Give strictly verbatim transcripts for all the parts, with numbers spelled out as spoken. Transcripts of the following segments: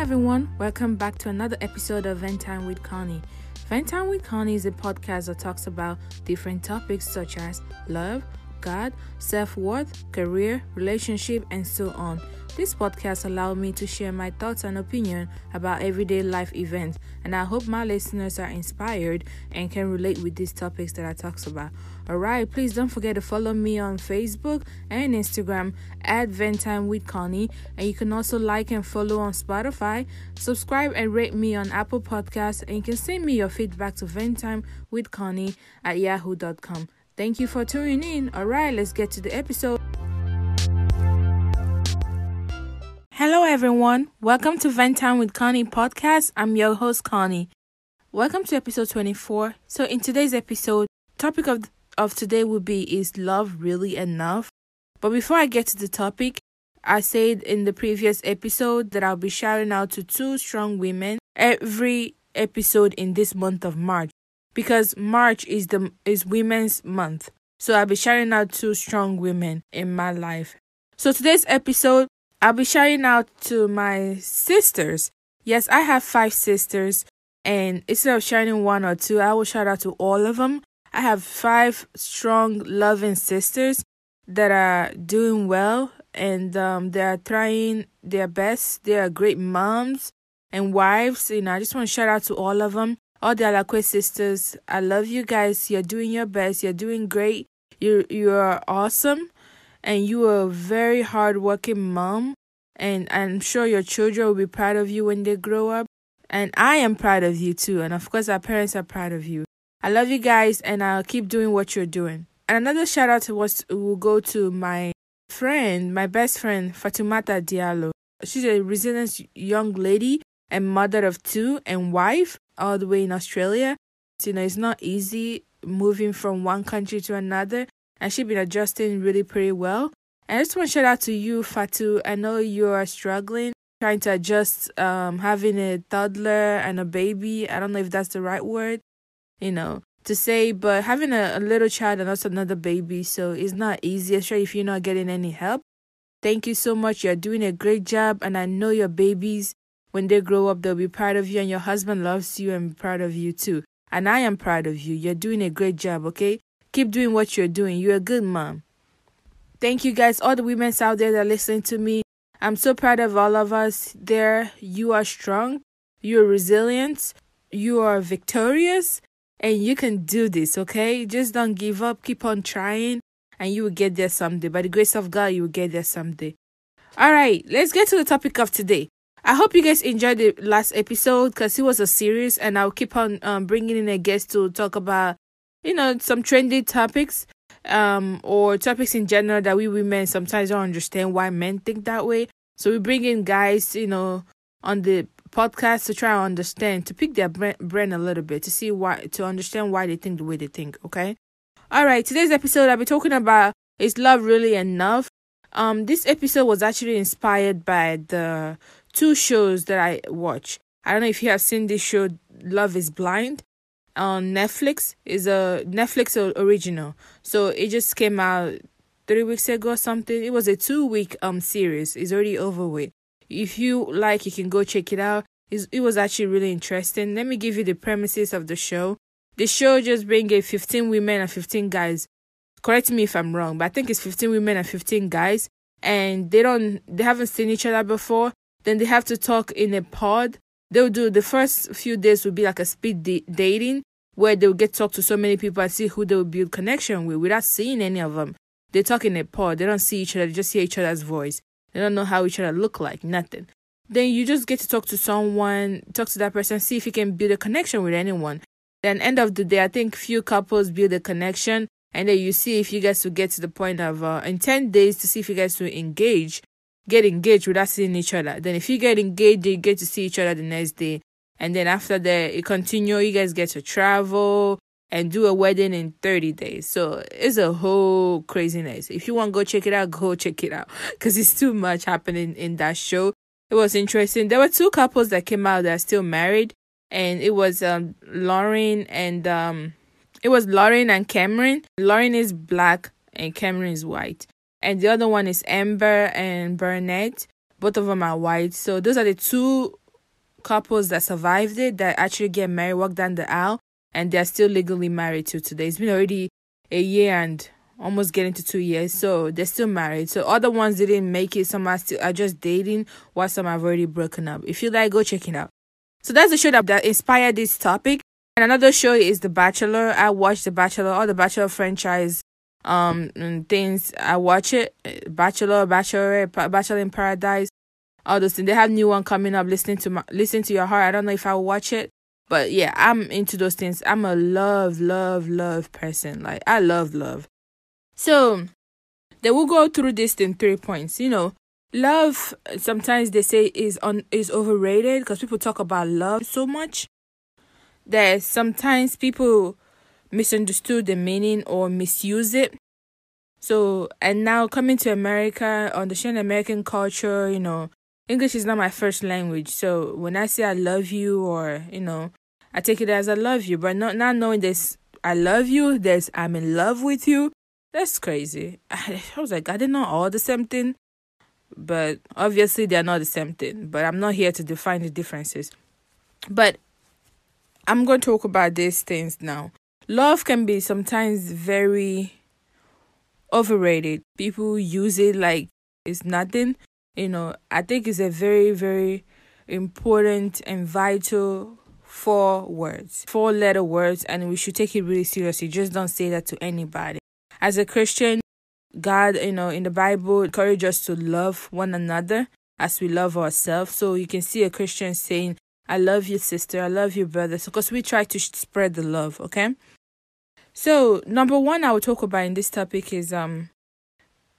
everyone, welcome back to another episode of Ventime with Connie. Ventime with Connie is a podcast that talks about different topics such as love, God, self-worth, career, relationship, and so on. This podcast allows me to share my thoughts and opinion about everyday life events, and I hope my listeners are inspired and can relate with these topics that I talk about. Alright, please don't forget to follow me on Facebook and Instagram at Ventime with Connie, and you can also like and follow on Spotify, subscribe and rate me on Apple Podcasts, and you can send me your feedback to ventimewithconnie at yahoo dot com. Thank you for tuning in. Alright, let's get to the episode. Hello everyone, welcome to Ventime with Connie podcast. I'm your host Connie. Welcome to episode twenty-four. So in today's episode, topic of, of today will be, is love really enough? But before I get to the topic, I said in the previous episode that I'll be shouting out to two strong women every episode in this month of March. Because March is the is Women's Month. So I'll be shouting out two strong women in my life. So today's episode, I'll be shouting out to my sisters. Yes, I have five sisters. And instead of shouting one or two, I will shout out to all of them. I have five strong, loving sisters that are doing well. And um, they are trying their best. They are great moms and wives. You know, I just want to shout out to all of them. All the Alakwe sisters, I love you guys. You're doing your best. You're doing great. You you are awesome, and you are a very hardworking mom. And I'm sure your children will be proud of you when they grow up. And I am proud of you too. And of course, our parents are proud of you. I love you guys, and I'll keep doing what you're doing. And another shout out was will go to my friend, my best friend, Fatoumata Diallo. She's a resilient young lady and mother of two and wife. All the way in Australia. So, you know, it's not easy moving from one country to another, and she's been adjusting really pretty well. And I just want to shout out to you, Fatu. I know you are struggling, trying to adjust um, having a toddler and a baby. I don't know if that's the right word, you know, to say, but having a, a little child and also another baby, so it's not easy, especially if you're not getting any help. Thank you so much. You're doing a great job, and I know your babies, when they grow up, they'll be proud of you, and your husband loves you and proud of you too. And I am proud of you. You're doing a great job, okay? Keep doing what you're doing. You're a good mom. Thank you guys, all the women out there that are listening to me. I'm so proud of all of us there. You are strong. You're resilient. You are victorious. And you can do this, okay? Just don't give up. Keep on trying. And you will get there someday. By the grace of God, you will get there someday. All right, let's get to the topic of today. I hope you guys enjoyed the last episode because it was a series, and I'll keep on um, bringing in a guest to talk about, you know, some trendy topics um, or topics in general that we women sometimes don't understand why men think that way. So we bring in guys, you know, on the podcast to try to understand, to pick their brain a little bit, to see why, to understand why they think the way they think, okay? All right, today's episode I'll be talking about, is love really enough? Um, this episode was actually inspired by the two shows that I watch. I don't know if you have seen this show, Love is Blind, on Netflix. It's a Netflix original. So it just came out three weeks ago or something. It was a two-week um series. It's already over with. If you like, you can go check it out. It's, it was actually really interesting. Let me give you the premises of the show. The show just brings in fifteen women and fifteen guys. Correct me if I'm wrong, but I think it's fifteen women and fifteen guys. And they don't, they haven't seen each other before. Then they have to talk in a pod. They'll do, the first few days will be like a speed de- dating where they'll get talked to so many people and see who they will build connection with without seeing any of them. They talk in a pod. They don't see each other. They just hear each other's voice. They don't know how each other look like, nothing. Then you just get to talk to someone, talk to that person, see if you can build a connection with anyone. Then end of the day, I think few couples build a connection, and then you see if you guys will get to the point of, uh, in ten days to see if you guys will engage. Get engaged without seeing each other. Then if you get engaged, you get to see each other the next day, and then after that it continue. You guys get to travel and do a wedding in thirty days. So it's a whole craziness. If you want to go check it out, go check it out, because it's too much happening in that show. It was interesting. There were two couples that came out that are still married, and it was um Lauren and um it was Lauren and Cameron. Lauren is black and Cameron is white. And the other one is Amber and Barnett. Both of them are white. So those are the two couples that survived it, that actually get married, walk down the aisle, and they're still legally married to today. It's been already a year and almost getting to two years, so they're still married. So other ones didn't make it. Some are still are just dating, while some have already broken up. If you like, go check it out. So that's the show that, that inspired this topic. And another show is The Bachelor. I watch The Bachelor, all the Bachelor franchise um and things. I watch it. Bachelor, Bachelorette, Bachelor in Paradise, all those things. They have new one coming up. Listening to my, Listen to Your Heart. I don't know if I will watch it, but yeah, I'm into those things. I'm a love, love, love person. Like I love love. So they will go through this in three points. You know, love, sometimes they say is on is overrated because people talk about love so much that sometimes people misunderstood the meaning or misuse it. So, and now coming to America, understanding American culture, you know, English is not my first language. So when I say I love you, or, you know, I take it as I love you, but not, not knowing this, I love you, there's I'm in love with you. That's crazy. I was like, I didn't know all the same thing. But obviously, they're not the same thing. But I'm not here to define the differences. But I'm going to talk about these things now. Love can be sometimes very overrated. People use it like it's nothing. You know, I think it's a very, very important and vital four words. Four letter words. And we should take it really seriously. Just don't say that to anybody. As a Christian, God, you know, in the Bible, encourages us to love one another as we love ourselves. So you can see a Christian saying, I love you, sister. I love you, brother. So, because we try to spread the love, okay? So, number one I will talk about in this topic is, um,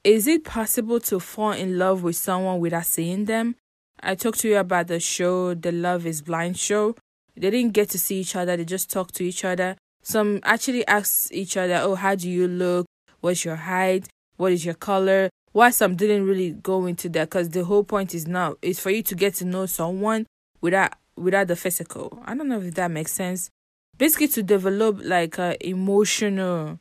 is it possible to fall in love with someone without seeing them? I talked to you about the show, the Love is Blind show. They didn't get to see each other. They just talked to each other. Some actually asked each other, oh, how do you look? What's your height? What is your color? Why some didn't really go into that, because the whole point is now is for you to get to know someone without without the physical. I don't know if that makes sense. Basically, to develop like a emotional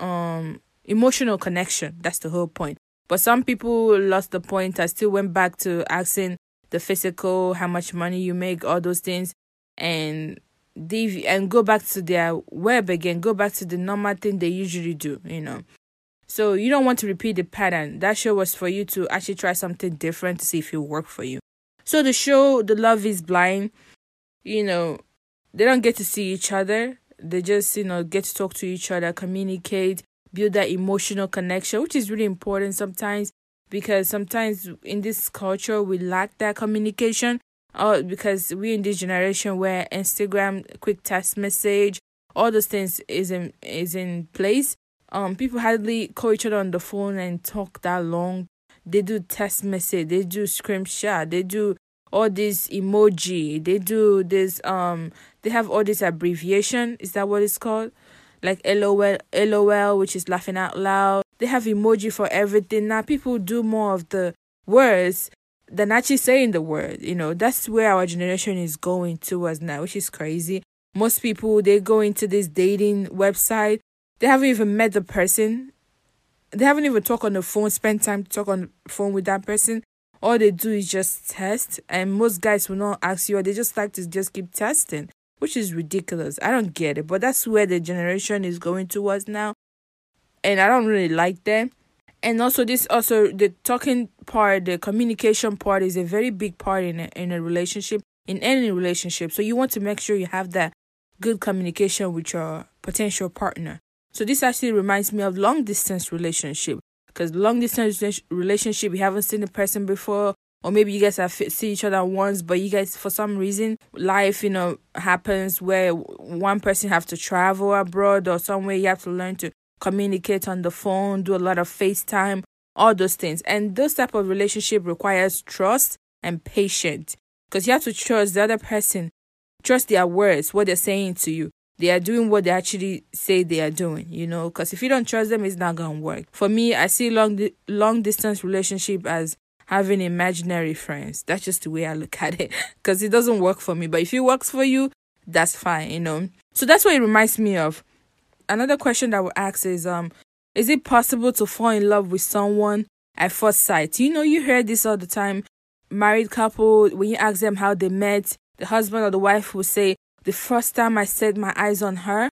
um emotional connection. That's the whole point. But some people lost the point. I still went back to asking the physical, how much money you make, all those things, and They, and go back to their web again, go back to the normal thing they usually do, you know. So you don't want to repeat the pattern. That show was for you to actually try something different to see if it worked for you. So the show, The Love is Blind, you know, they don't get to see each other. They just, you know, get to talk to each other, communicate, build that emotional connection, which is really important sometimes, because sometimes in this culture we lack that communication. Oh, because we're in this generation where Instagram, quick text message, all those things is in is in place. Um, people hardly call each other on the phone and talk that long. They do text message, they do screenshot, they do all this emoji, they do this um, they have all this abbreviation. Is that what it's called? Like LOL, LOL, which is laughing out loud. They have emoji for everything now. People do more of the words than actually saying the word, you know. That's where our generation is going towards now, which is crazy. Most people, they go into this dating website, they haven't even met the person, they haven't even talked on the phone, spent time to talk on the phone with that person. All they do is just test, and most guys will not ask you, or they just like to just keep testing, which is ridiculous. I don't get it, but that's where the generation is going towards now, and I don't really like that. And also, this also the talking part, the communication part is a very big part in a, in a relationship, in any relationship. So you want to make sure you have that good communication with your potential partner. So this actually reminds me of long distance relationship, because long distance relationship, you haven't seen the person before, or maybe you guys have seen each other once, but you guys for some reason life, you know, happens where one person have to travel abroad or somewhere. You have to learn to communicate on the phone, do a lot of FaceTime, all those things. And those type of relationship requires trust and patience, because you have to trust the other person, trust their words, what they're saying to you. They are doing what they actually say they are doing, you know, because if you don't trust them, it's not going to work. For me, I see long di- long distance relationship as having imaginary friends. That's just the way I look at it, because it doesn't work for me. But if it works for you, that's fine, you know. So that's what it reminds me of. Another question that I will ask is, um, is it possible to fall in love with someone at first sight? You know, you hear this all the time. married couple, when you ask them how they met, the husband or the wife will say, the first time I set my eyes on her,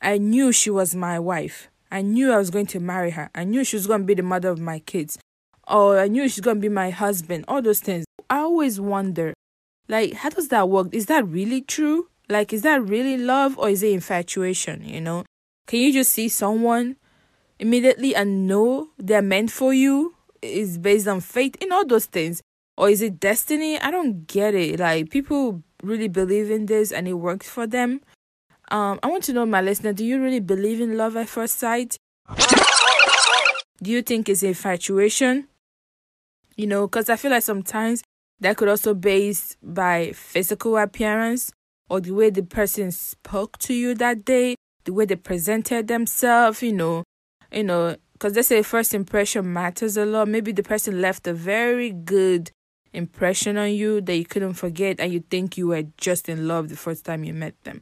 I knew she was my wife. I knew I was going to marry her. I knew she was going to be the mother of my kids. Or I knew she's going to be my husband. All those things. I always wonder, like, how does that work? Is that really true? Like, is that really love or is it infatuation, you know? Can you just see someone immediately and know they're meant for you? Is based on faith in all those things? Or is it destiny? I don't get it. Like, people really believe in this and it works for them. Um, I want to know, my listener, do you really believe in love at first sight? Do you think it's infatuation? You know, because I feel like sometimes that could also be based by physical appearance or the way the person spoke to you that day, the way they presented themselves, you know, you know, because they say first impression matters a lot. Maybe the person left a very good impression on you that you couldn't forget and you think you were just in love the first time you met them.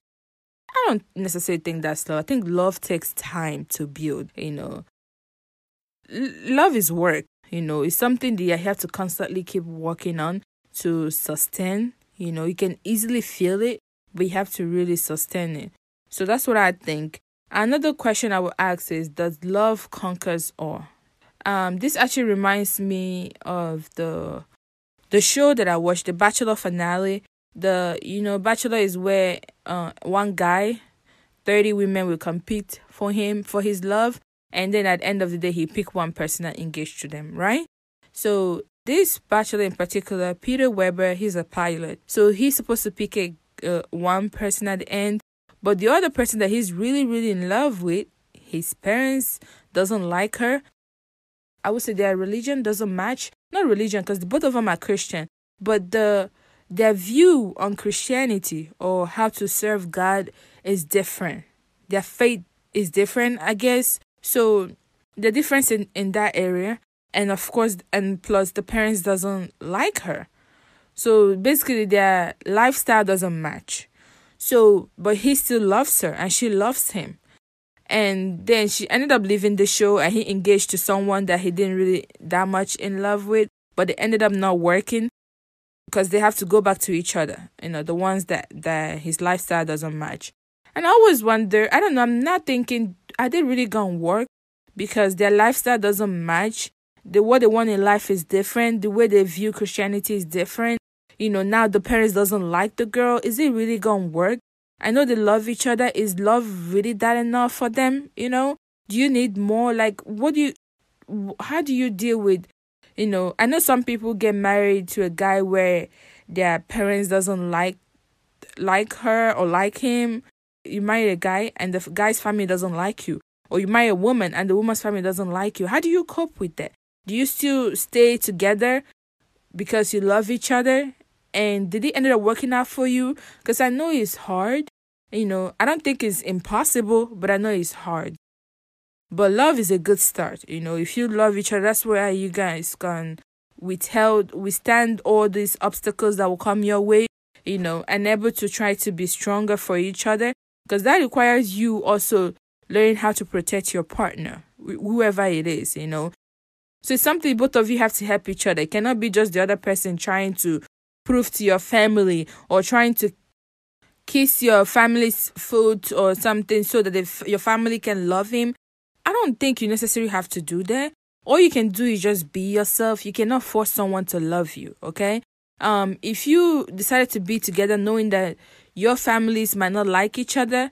I don't necessarily think that's love. I think love takes time to build, you know. L- love is work, you know. It's something that you have to constantly keep working on to sustain, you know. You can easily feel it, but you have to really sustain it. So that's what I think. Another question I will ask is, does love conquers all? Um, this actually reminds me of the the show that I watched, The Bachelor finale. The, you know, Bachelor is where uh, one guy, thirty women will compete for him, for his love. And then at the end of the day, he pick one person and engage to them, right? So this Bachelor in particular, Peter Weber, he's a pilot. So he's supposed to pick a, uh, one person at the end. But the other person that he's really, really in love with, his parents doesn't like her. I would say their religion doesn't match. Not religion, because both of them are Christian. But the... their view on Christianity or how to serve God is different. Their faith is different, I guess. So the difference in, in that area. And of course, and plus the parents doesn't like her. So basically their lifestyle doesn't match. So, but he still loves her and she loves him. And then she ended up leaving the show and he engaged to someone that he didn't really that much in love with. But it ended up not working. Because they have to go back to each other, you know, the ones that, that his lifestyle doesn't match. And I always wonder, I don't know, I'm not thinking, are they really going to work? Because their lifestyle doesn't match. The what they want in life is different. The way they view Christianity is different. You know, now the parents doesn't like the girl. Is it really going to work? I know they love each other. Is love really that enough for them? You know, do you need more? Like, what do you, how do you deal with, you know, I know some people get married to a guy where their parents doesn't like like her or like him. You marry a guy and the guy's family doesn't like you. Or you marry a woman and the woman's family doesn't like you. How do you cope with that? Do you still stay together because you love each other? And did it end up working out for you? Because I know it's hard. You know, I don't think it's impossible, but I know it's hard. But love is a good start, you know. If you love each other, that's where you guys can withheld, withstand all these obstacles that will come your way, you know, and able to try to be stronger for each other. Because that requires you also learning how to protect your partner, whoever it is, you know. So it's something both of you have to help each other. It cannot be just the other person trying to prove to your family or trying to kiss your family's foot or something so that if your family can love him. I don't think you necessarily have to do that. All you can do is just be yourself. You cannot force someone to love you, okay? Um, if you decided to be together knowing that your families might not like each other,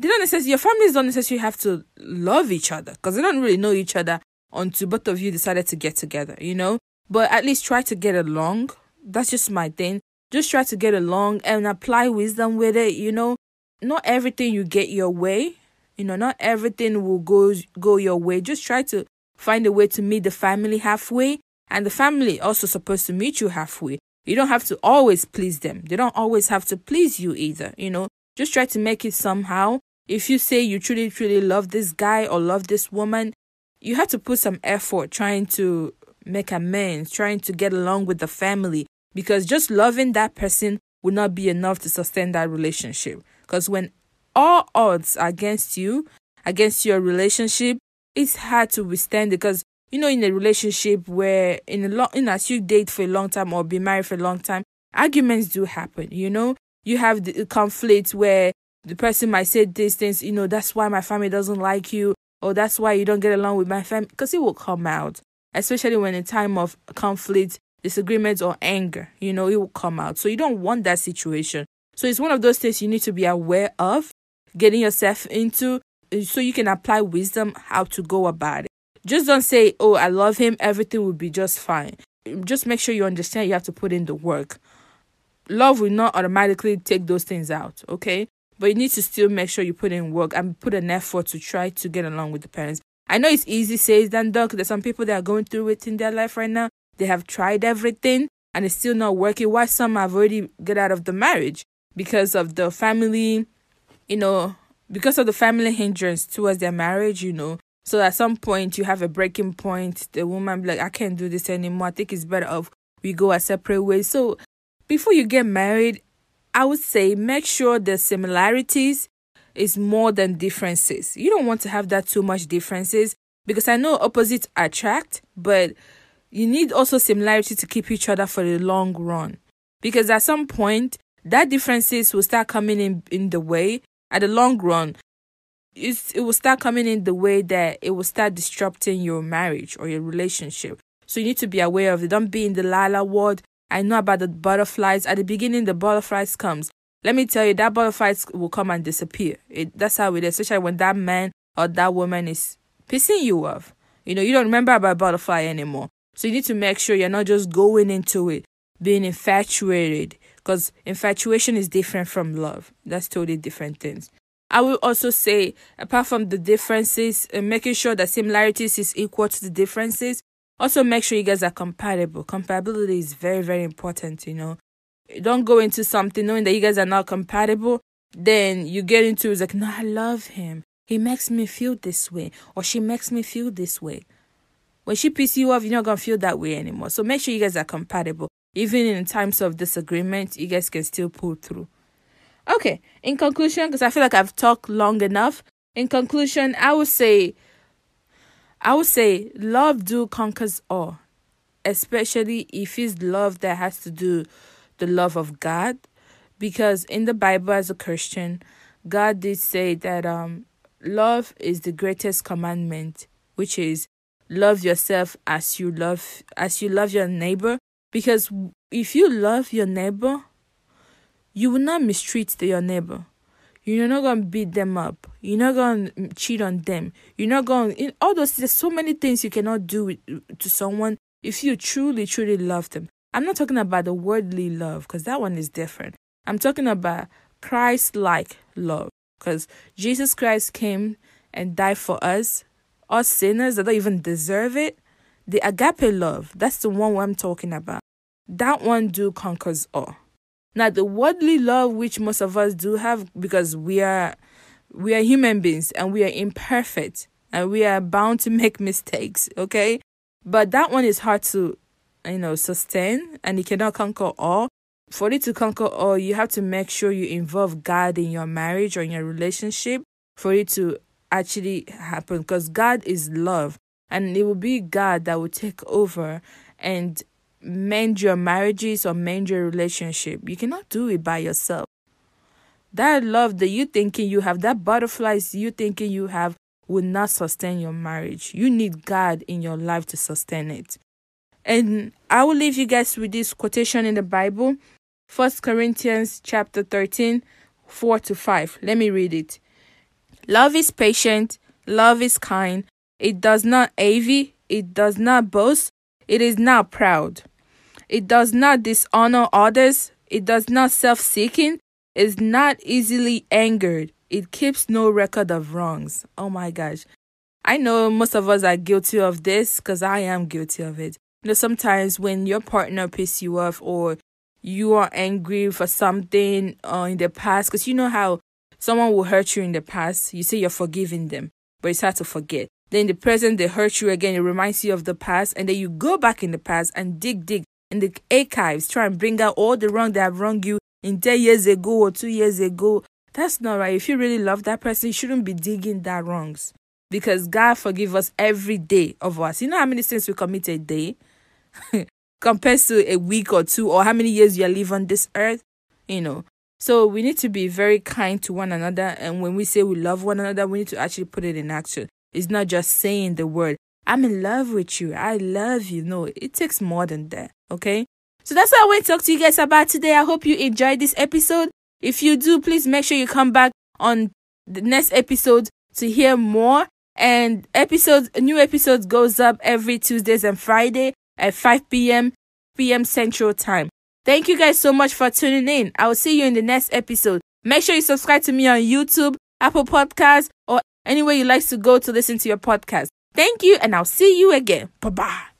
they don't necessarily, your families don't necessarily have to love each other because they don't really know each other until both of you decided to get together, you know? But at least try to get along. That's just my thing. Just try to get along and apply wisdom with it, you know? Not everything you get your way. You know, not everything will go go your way. Just try to find a way to meet the family halfway. And the family also supposed to meet you halfway. You don't have to always please them. They don't always have to please you either, you know. Just try to make it somehow. If you say you truly, truly love this guy or love this woman, you have to put some effort trying to make amends, trying to get along with the family. Because just loving that person will not be enough to sustain that relationship. Because when all odds against you, against your relationship, it's hard to withstand because you know, in a relationship where in a long, in as you date for a long time or be married for a long time, arguments do happen, you know. You have the conflict where the person might say these things, you know, that's why my family doesn't like you, or that's why you don't get along with my family, because it will come out, especially when in time of conflict, disagreements or anger, you know, it will come out. So you don't want that situation. So it's one of those things you need to be aware of, getting yourself into, so you can apply wisdom how to go about it. Just don't say, oh, I love him, everything will be just fine. Just make sure you understand you have to put in the work. Love will not automatically take those things out, okay? But you need to still make sure you put in work and put an effort to try to get along with the parents. I know it's easy says than done. There's some people that are going through it in their life right now. They have tried everything and it's still not working. Why some have already got out of the marriage because of the family, you know, because of the family hindrance towards their marriage, you know. So at some point you have a breaking point. The woman be like, I can't do this anymore. I think it's better off we go our separate ways. So before you get married, I would say make sure the similarities is more than differences. You don't want to have that too much differences, because I know opposites attract, but you need also similarity to keep each other for the long run, because at some point that differences will start coming in, in the way at the long run. It's, it will start coming in the way that it will start disrupting your marriage or your relationship. So you need to be aware of it. Don't be in the lala world. I know about the butterflies. At the beginning, the butterflies comes. Let me tell you, that butterflies will come and disappear. It, that's how it is, especially when that man or that woman is pissing you off. You know, you don't remember about butterfly anymore. So you need to make sure you're not just going into it being infatuated, because infatuation is different from love. That's totally different things. I will also say, apart from the differences, uh, making sure that similarities is equal to the differences, also make sure you guys are compatible. Compatibility is very, very important, you know. Don't go into something knowing that you guys are not compatible. Then you get into it's like, no, I love him. He makes me feel this way, or she makes me feel this way. When she pisses you off, you're not going to feel that way anymore. So make sure you guys are compatible. Even in times of disagreement, you guys can still pull through. Okay, in conclusion, because I feel like I've talked long enough. In conclusion, I would say, I would say love do conquers all. Especially if it's love that has to do the love of God. Because in the Bible, as a Christian, God did say that um, love is the greatest commandment, which is, love yourself as you love as you love your neighbor. Because if you love your neighbor, you will not mistreat your neighbor. You're not going to beat them up. You're not going to cheat on them. You're not going to... All those... There's so many things you cannot do with, to someone if you truly, truly love them. I'm not talking about the worldly love, because that one is different. I'm talking about Christ-like love, because Jesus Christ came and died for us. Us sinners that don't even deserve it. The agape love, that's the one I'm talking about. That one do conquers all. Now the worldly love, which most of us do have, because we are we are human beings and we are imperfect and we are bound to make mistakes, okay? But that one is hard to, you know, sustain, and it cannot conquer all. For it to conquer all, you have to make sure you involve God in your marriage or in your relationship for it to actually happen, because God is love, and it will be God that will take over and mend your marriages or mend your relationship. You cannot do it by yourself. That love that you thinking you have, that butterflies you thinking you have, will not sustain your marriage. You need God in your life to sustain it. And I will leave you guys with this quotation in the Bible, First Corinthians chapter thirteen, four to five. Let me read it. Love is patient, love is kind, it does not envy, it does not boast, it is not proud. It does not dishonor others, it does not self-seeking, it is not easily angered, it keeps no record of wrongs. Oh my gosh. I know most of us are guilty of this, because I am guilty of it. You know, sometimes when your partner pisses you off, or you are angry for something uh, in the past, because you know how someone will hurt you in the past. You say you're forgiving them, but it's hard to forget. Then in the present, they hurt you again. It reminds you of the past. And then you go back in the past and dig, dig in the archives. Try and bring out all the wrong that have wronged you in ten years ago or two years ago. That's not right. If you really love that person, you shouldn't be digging that wrongs. because God forgive us every day of us. You know how many sins we commit a day compared to a week or two, or how many years you live on this earth, you know. So we need to be very kind to one another. And when we say we love one another, we need to actually put it in action. It's not just saying the word, I'm in love with you, I love you. No, it takes more than that, okay? So that's what I want to talk to you guys about today. I hope you enjoyed this episode. If you do, please make sure you come back on the next episode to hear more. And episodes, new episodes goes up every Tuesdays and Friday at five p m Central Time. Thank you guys so much for tuning in. I will see you in the next episode. Make sure you subscribe to me on YouTube, Apple Podcasts, or anywhere you like to go to listen to your podcast. Thank you, and I'll see you again. Bye-bye.